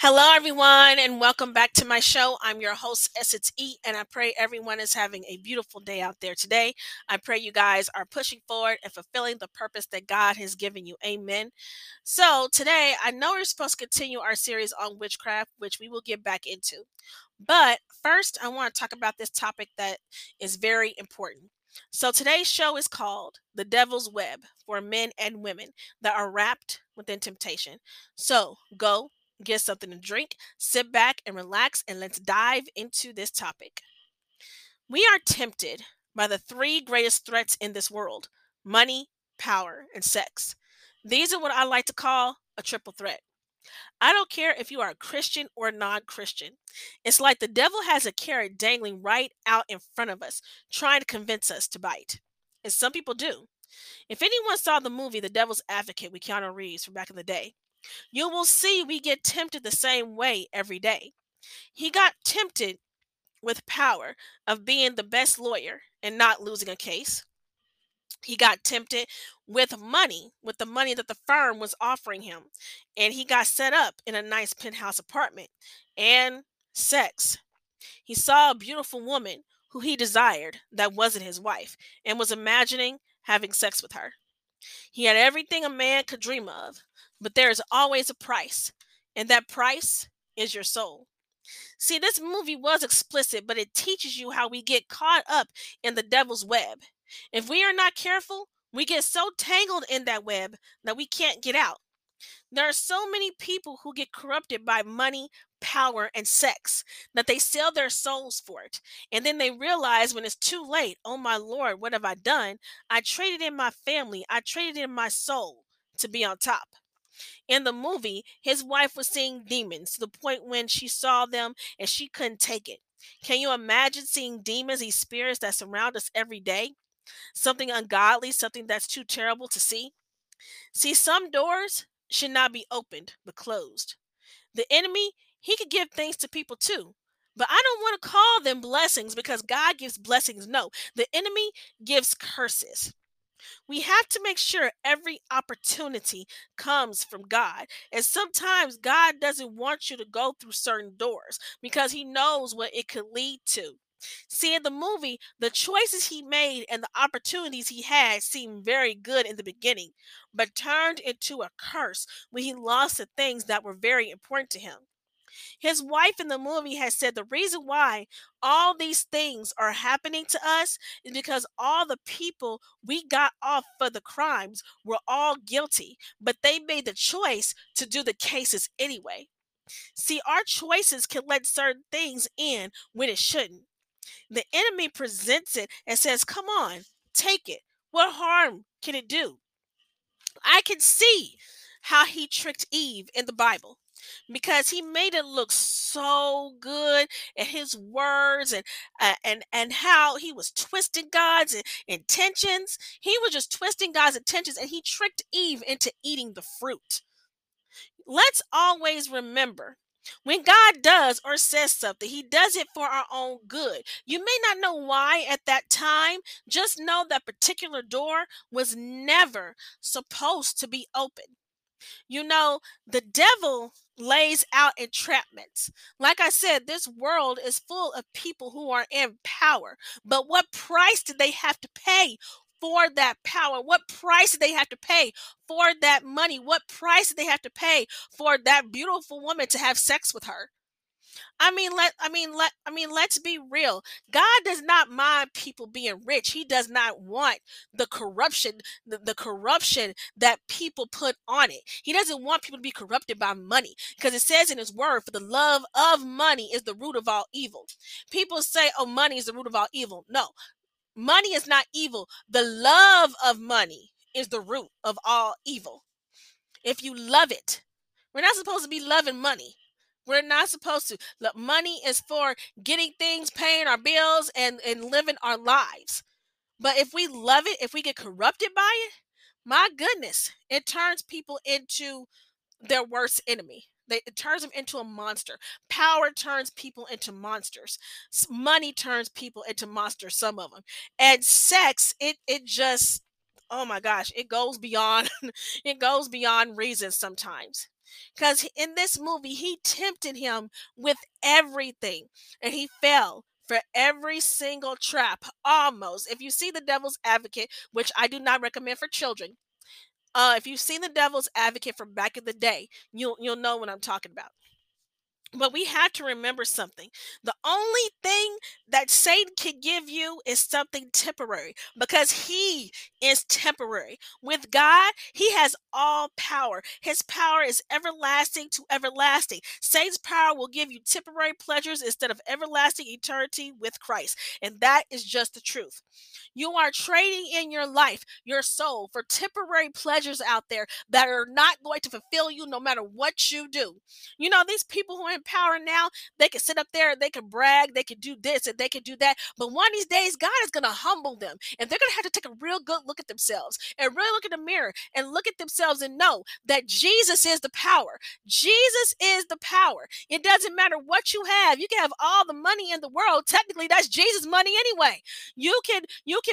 Hello, everyone, and welcome back to my show. I'm your host, Essence E, and I pray everyone is having a beautiful day out there today. I pray you guys are pushing forward and fulfilling the purpose that God has given you. Amen. So today, I know we're supposed to continue our series on witchcraft, which we will get back into. But first, I want to talk about this topic that is very important. So today's show is called The Devil's Web for Men and Women that are wrapped within temptation. So go. Get something to drink, sit back and relax, and let's dive into this topic. We are tempted by the three greatest threats in this world: money, power, and sex. These are what I like to call a triple threat. I don't care if you are a Christian or non-Christian. It's like the devil has a carrot dangling right out in front of us, trying to convince us to bite. And some people do. If anyone saw the movie The Devil's Advocate with Keanu Reeves from back in the day, you will see we get tempted the same way every day. He got tempted with power of being the best lawyer and not losing a case. He got tempted with money, with the money that the firm was offering him. And he got set up in a nice penthouse apartment. And sex. He saw a beautiful woman who he desired that wasn't his wife and was imagining having sex with her. He had everything a man could dream of. But there is always a price, and that price is your soul. See, this movie was explicit, but it teaches you how we get caught up in the devil's web. If we are not careful, we get so tangled in that web that we can't get out. There are so many people who get corrupted by money, power, and sex that they sell their souls for it. And then they realize when it's too late, oh my Lord, what have I done? I traded in my family. I traded in my soul to be on top. In the movie, his wife was seeing demons to the point when she saw them and she couldn't take it. Can you imagine seeing demons, these spirits that surround us every day? Something ungodly, something that's too terrible to see? See, some doors should not be opened, but closed. The enemy, he could give things to people too, but I don't want to call them blessings because God gives blessings. No, the enemy gives curses. We have to make sure every opportunity comes from God. And sometimes God doesn't want you to go through certain doors because he knows what it could lead to. See, in the movie, the choices he made and the opportunities he had seemed very good in the beginning, but turned into a curse when he lost the things that were very important to him. His wife in the movie has said the reason why all these things are happening to us is because all the people we got off for the crimes were all guilty, but they made the choice to do the cases anyway. See, our choices can let certain things in when it shouldn't. The enemy presents it and says, come on, take it. What harm can it do? I can see how he tricked Eve in the Bible. Because he made it look so good, and his words and how he was twisting God's intentions. He was just twisting God's intentions, and he tricked Eve into eating the fruit. Let's always remember, when God does or says something, he does it for our own good. You may not know why at that time. Just know that particular door was never supposed to be open. You know, the devil lays out entrapments. Like I said, this world is full of people who are in power, but what price did they have to pay for that power? What price did they have to pay for that money? What price did they have to pay for that beautiful woman to have sex with her? Let's be real. God does not mind people being rich. He does not want the corruption that people put on it. He doesn't want people to be corrupted by money, because it says in his word, for the love of money is the root of all evil. People say, oh, money is the root of all evil. No, money is not evil. The love of money is the root of all evil. If you love it, we're not supposed to be loving money. We're not supposed to. Look, money is for getting things, paying our bills, and living our lives. But if we love it, if we get corrupted by it, my goodness, it turns people into their worst enemy. It turns them into a monster. Power turns people into monsters. Money turns people into monsters, some of them. And sex, it just, oh my gosh, it goes beyond reason sometimes. Because in this movie, he tempted him with everything, and he fell for every single trap, almost. If you see The Devil's Advocate, which I do not recommend for children, if you've seen The Devil's Advocate from back in the day, you'll know what I'm talking about. But we have to remember something. The only thing that Satan can give you is something temporary, because he is temporary. With God, he has all power. His power is everlasting to everlasting. Satan's power will give you temporary pleasures instead of everlasting eternity with Christ. And that is just the truth. You are trading in your life, your soul, for temporary pleasures out there that are not going to fulfill you no matter what you do. You know, these people who are in power now, they can sit up there, they can brag, they can do this and they can do that. But one of these days, God is going to humble them, and they're going to have to take a real good look at themselves and really look in the mirror and look at themselves and know that Jesus is the power. Jesus is the power. It doesn't matter what you have. You can have all the money in the world. Technically, that's Jesus' money anyway. You can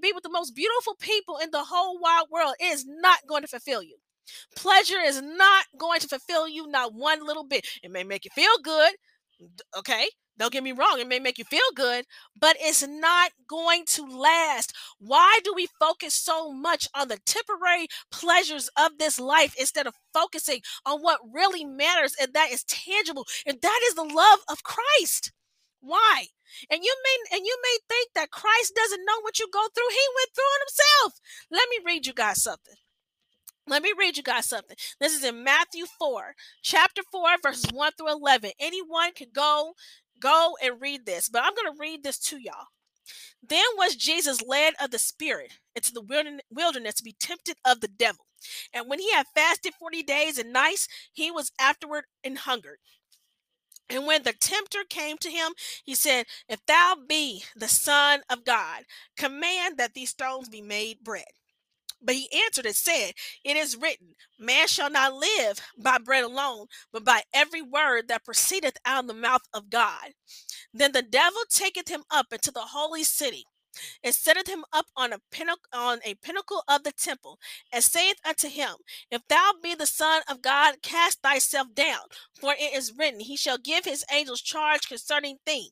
be with the most beautiful people in the whole wide world. It is not going to fulfill you. Pleasure is not going to fulfill you, not one little bit. It may make you feel good. Okay, don't get me wrong. It may make you feel good, but it's not going to last. Why do we focus so much on the temporary pleasures of this life instead of focusing on what really matters, and that is tangible, and that is the love of Christ? Why? And you may think that Christ doesn't know what you go through. He went through it himself. Let me read you guys something. This is in Matthew 4, chapter 4, verses 1 through 11. Anyone can go and read this, but I'm going to read this to y'all. Then was Jesus led of the Spirit into the wilderness to be tempted of the devil. And when he had fasted 40 days and nights, he was afterward and hungered. And when the tempter came to him, he said, if thou be the Son of God, command that these stones be made bread. But he answered and said, it is written, man shall not live by bread alone, but by every word that proceedeth out of the mouth of God. Then the devil taketh him up into the holy city, and setteth him up on a pinnacle of the temple, and saith unto him, if thou be the Son of God, cast thyself down, for it is written, he shall give his angels charge concerning thee,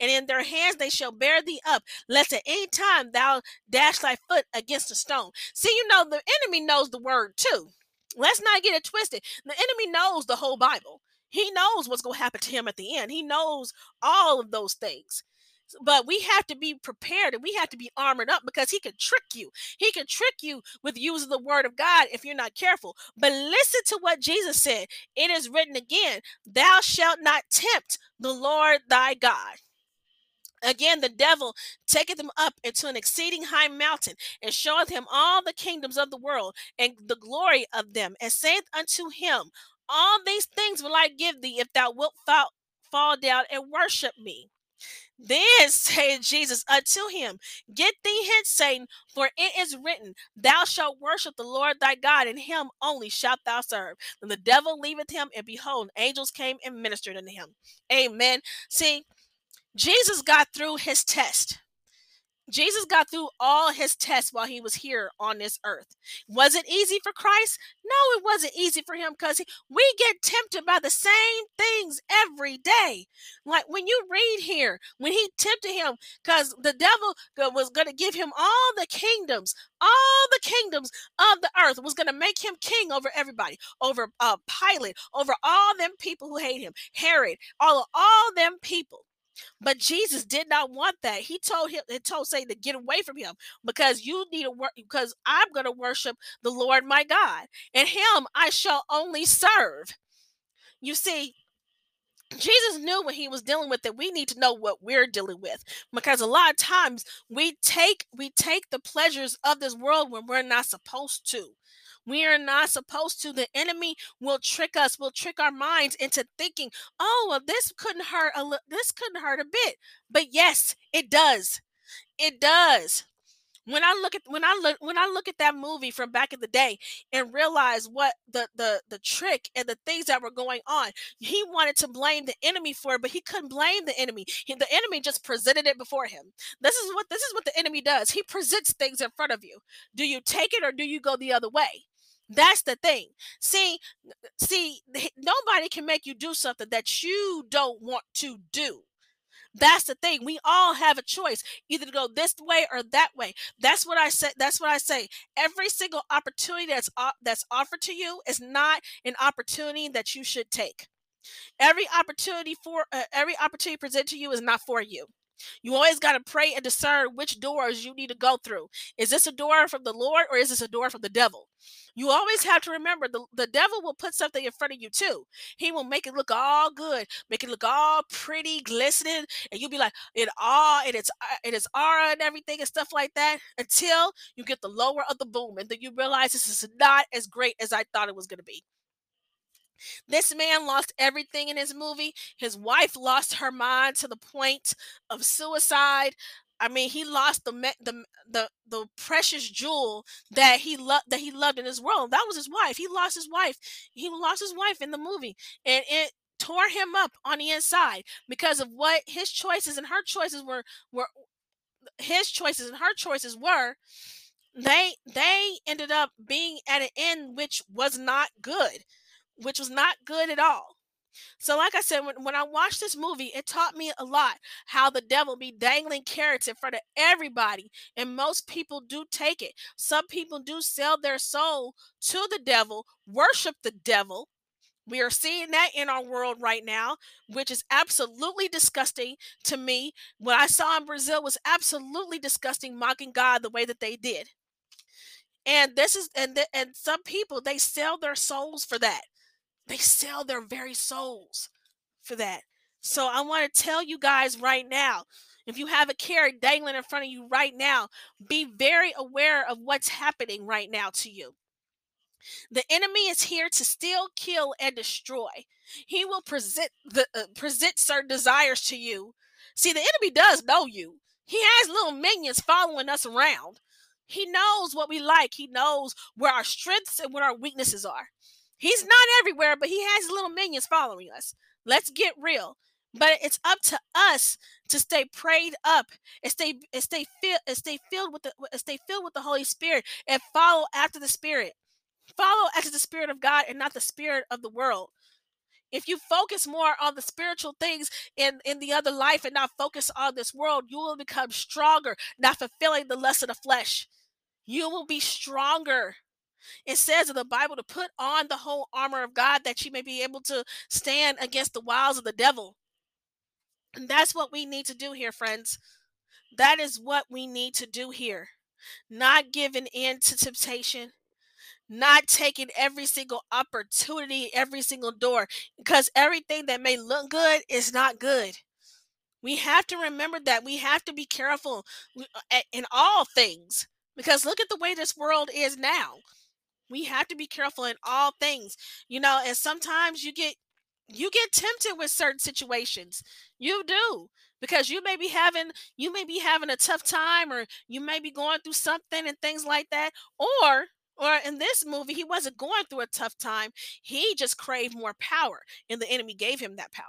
and in their hands they shall bear thee up, lest at any time thou dash thy foot against a stone. See, you know, the enemy knows the word too. Let's not get it twisted. The enemy knows the whole Bible. He knows what's going to happen to him at the end. He knows all of those things. But we have to be prepared, and we have to be armored up, because he can trick you. He can trick you with using the word of God if you're not careful. But listen to what Jesus said. It is written again, thou shalt not tempt the Lord thy God. Again, the devil taketh him up into an exceeding high mountain, and showeth him all the kingdoms of the world and the glory of them, and saith unto him, all these things will I give thee if thou wilt fall down and worship me. Then said Jesus unto him, get thee hence, Satan, for it is written, thou shalt worship the Lord thy God, and him only shalt thou serve. Then the devil leaveth him, and behold, angels came and ministered unto him. Amen. See, Jesus got through his test. Jesus got through all his tests while he was here on this earth. Was it easy for Christ? No, it wasn't easy for him, because we get tempted by the same things every day. Like when you read here, when he tempted him, because the devil was going to give him all the kingdoms of the earth, was going to make him king over everybody, over Pilate, over all them people who hate him, Herod, all them people. But Jesus did not want that. He told him, he told Satan to get away from him, because you need to work, because I'm going to worship the Lord my God, and him I shall only serve. You see, Jesus knew what he was dealing with, that we need to know what we're dealing with, because a lot of times we take the pleasures of this world when we're not supposed to. We are not supposed to. The enemy will trick us, will trick our minds into thinking, oh, well, this couldn't hurt a bit. But yes, it does. It does. When I look at that movie from back in the day and realize what the trick and the things that were going on, he wanted to blame the enemy for it, but he couldn't blame the enemy. The enemy just presented it before him. This is what the enemy does. He presents things in front of you. Do you take it or do you go the other way? That's the thing. See, nobody can make you do something that you don't want to do. That's the thing. We all have a choice, either to go this way or that way. That's what I say. Every single opportunity that's offered to you is not an opportunity that you should take. Every opportunity presented to you is not for you. You always got to pray and discern which doors you need to go through. Is this a door from the Lord or is this a door from the devil? You always have to remember the devil will put something in front of you too. He will make it look all good, make it look all pretty, glistening, and you'll be like it is aura and everything and stuff like that, until you get the lower of the boom and then you realize this is not as great as I thought it was going to be. This man lost everything in his movie. His wife lost her mind to the point of suicide. I mean, he lost the precious jewel that he loved in his world. That was his wife. He lost his wife. He lost his wife in the movie, and it tore him up on the inside because of what his choices and her choices were. His choices and her choices were. They ended up being at an end which was not good at all. So like I said, when I watched this movie, it taught me a lot how the devil be dangling carrots in front of everybody. And most people do take it. Some people do sell their soul to the devil, worship the devil. We are seeing that in our world right now, which is absolutely disgusting to me. What I saw in Brazil was absolutely disgusting, mocking God the way that they did. And and some people, they sell their souls for that. They sell their very souls for that. So I want to tell you guys right now, if you have a carrot dangling in front of you right now, be very aware of what's happening right now to you. The enemy is here to steal, kill, and destroy. He will present certain desires to you. See, the enemy does know you. He has little minions following us around. He knows what we like. He knows where our strengths and where our weaknesses are. He's not everywhere, but he has little minions following us. Let's get real. But it's up to us to stay prayed up and stay filled with the Holy Spirit and follow after the Spirit. Follow after the Spirit of God and not the spirit of the world. If you focus more on the spiritual things in the other life and not focus on this world, you will become stronger, not fulfilling the lust of the flesh. You will be stronger. It says in the Bible to put on the whole armor of God that you may be able to stand against the wiles of the devil. And that's what we need to do here, friends. That is what we need to do here. Not giving in to temptation. Not taking every single opportunity, every single door. Because everything that may look good is not good. We have to remember that. We have to be careful in all things. Because look at the way this world is now. We have to be careful in all things, and sometimes you get tempted with certain situations. You do, because you may be having a tough time, or you may be going through something and things like that. Or in this movie, he wasn't going through a tough time. He just craved more power, and the enemy gave him that power.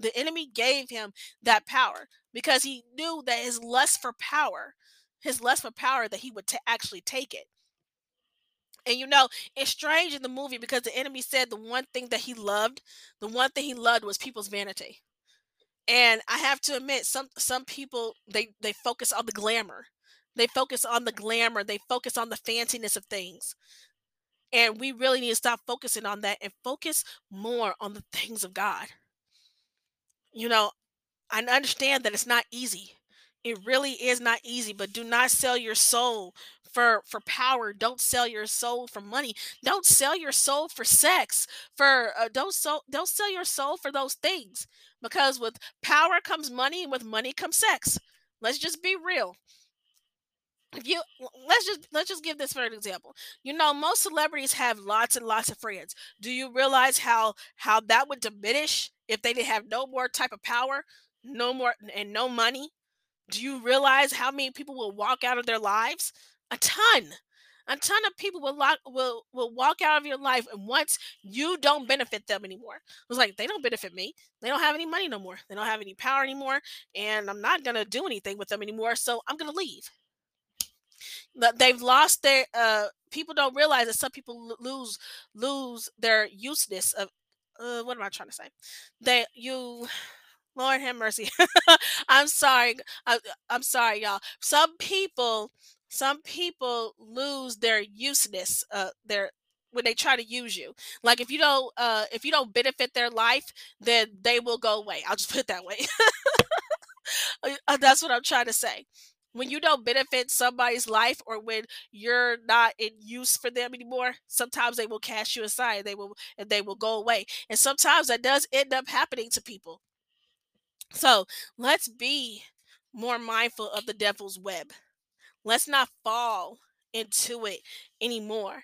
The enemy gave him that power because he knew that his lust for power, that he would actually take it. And, it's strange in the movie because the enemy said the one thing he loved was people's vanity. And I have to admit, some people, they focus on the glamour. They focus on the glamour. They focus on the fanciness of things. And we really need to stop focusing on that and focus more on the things of God. I understand that it's not easy. It really is not easy, but do not sell your soul for power. Don't sell your soul for money. Don't sell your soul for sex. Don't sell your soul for those things, because with power comes money and with money comes sex. Let's just be real. Let's just give this for an example. Most celebrities have lots and lots of friends. Do you realize how that would diminish if they didn't have no more type of power, no more and no money? Do you realize how many people will walk out of their lives? A ton of people will walk out of your life, and once you don't benefit them anymore. It's like, they don't benefit me. They don't have any money no more. They don't have any power anymore, and I'm not gonna do anything with them anymore. So I'm gonna leave. They've lost their. People don't realize that some people lose their useness of. What am I trying to say? Lord have mercy. I'm sorry. I'm sorry, y'all. Some people lose their useness. When they try to use you, like if you don't benefit their life, then they will go away. I'll just put it that way. That's what I'm trying to say. When you don't benefit somebody's life, or when you're not in use for them anymore, sometimes they will cast you aside. They will go away. And sometimes that does end up happening to people. So let's be more mindful of the devil's web. Let's not fall into it anymore.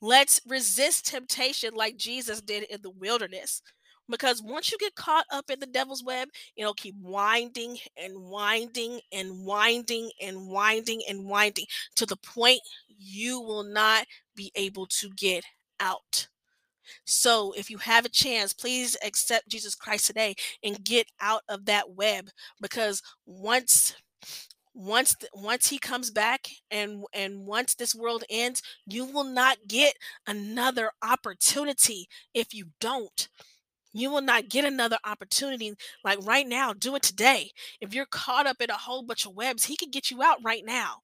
Let's resist temptation like Jesus did in the wilderness. Because once you get caught up in the devil's web, it'll keep winding and winding and winding and winding and winding to the point you will not be able to get out. So if you have a chance, please accept Jesus Christ today and get out of that web. Because once he comes back and once this world ends, you will not get another opportunity if you don't. You will not get another opportunity like right now. Do it today. If you're caught up in a whole bunch of webs, he can get you out right now.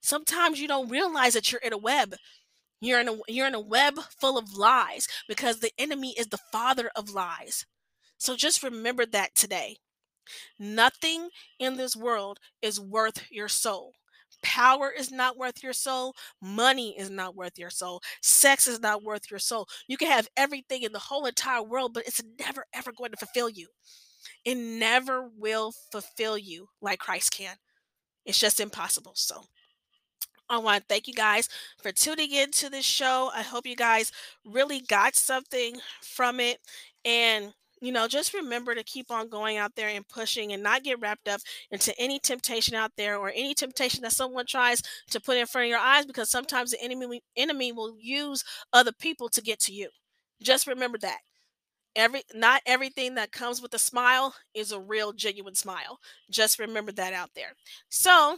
Sometimes you don't realize that you're in a web. You're in a web full of lies, because the enemy is the father of lies. So just remember that today. Nothing in this world is worth your soul. Power is not worth your soul. Money is not worth your soul. Sex is not worth your soul. You can have everything in the whole entire world, but it's never, ever going to fulfill you. It never will fulfill you like Christ can. It's just impossible. So I want to thank you guys for tuning in to this show. I hope you guys really got something from it. And just remember to keep on going out there and pushing, and not get wrapped up into any temptation out there, or any temptation that someone tries to put in front of your eyes, because sometimes the enemy will use other people to get to you. Just remember that. Not everything that comes with a smile is a real, genuine smile. Just remember that out there. So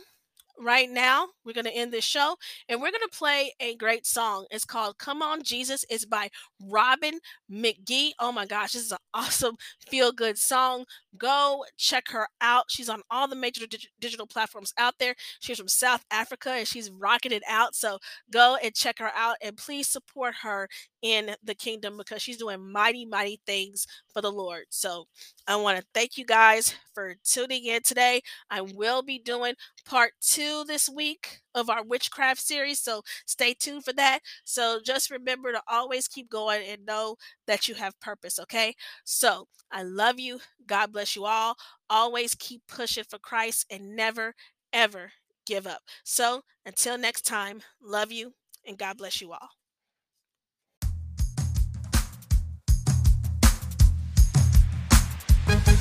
right now, we're going to end this show, and we're going to play a great song. It's called Come On Jesus. It's by Robyn McGhee. Oh my gosh, this is an awesome feel-good song. Go check her out. She's on all the major digital platforms out there. She's from South Africa, and she's rocking it out. So go and check her out, and please support her in the kingdom, because she's doing mighty, mighty things for the Lord. So I want to thank you guys for tuning in today. I will be doing part 2 this week of our witchcraft series, so stay tuned for that. So just remember to always keep going and know that you have purpose, okay? So I love you. God bless you all. Always keep pushing for Christ and never, ever give up. So until next time, love you, and God bless you all.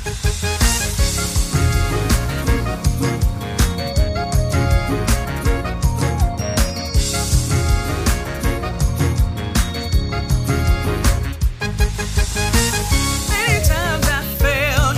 Many times I failed.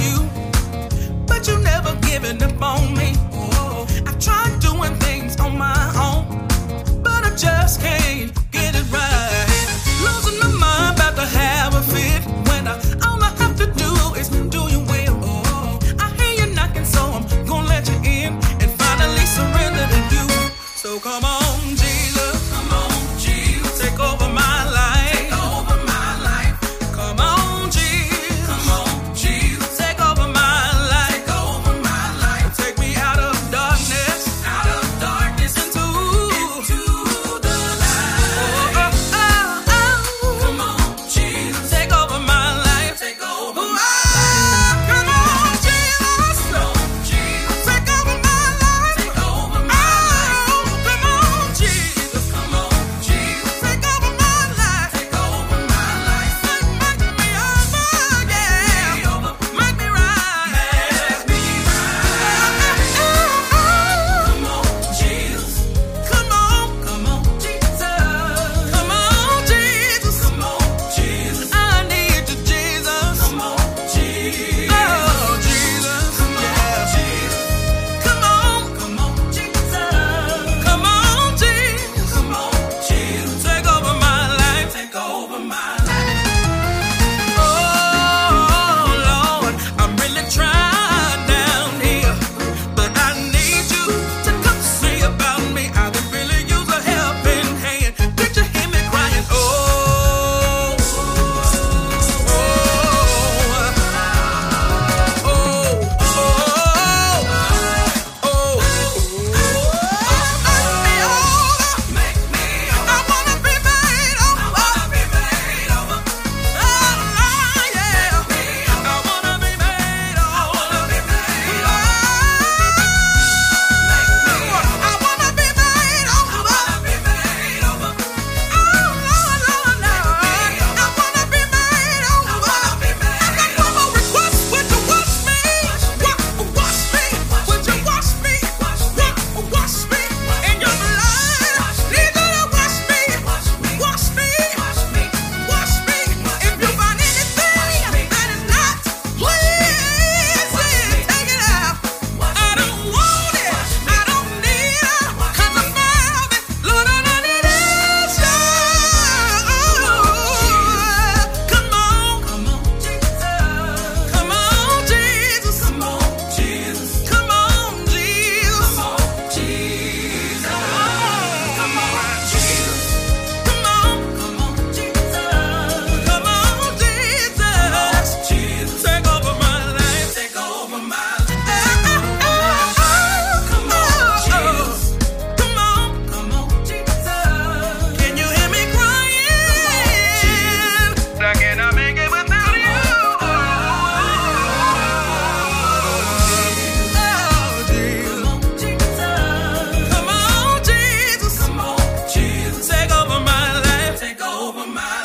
over my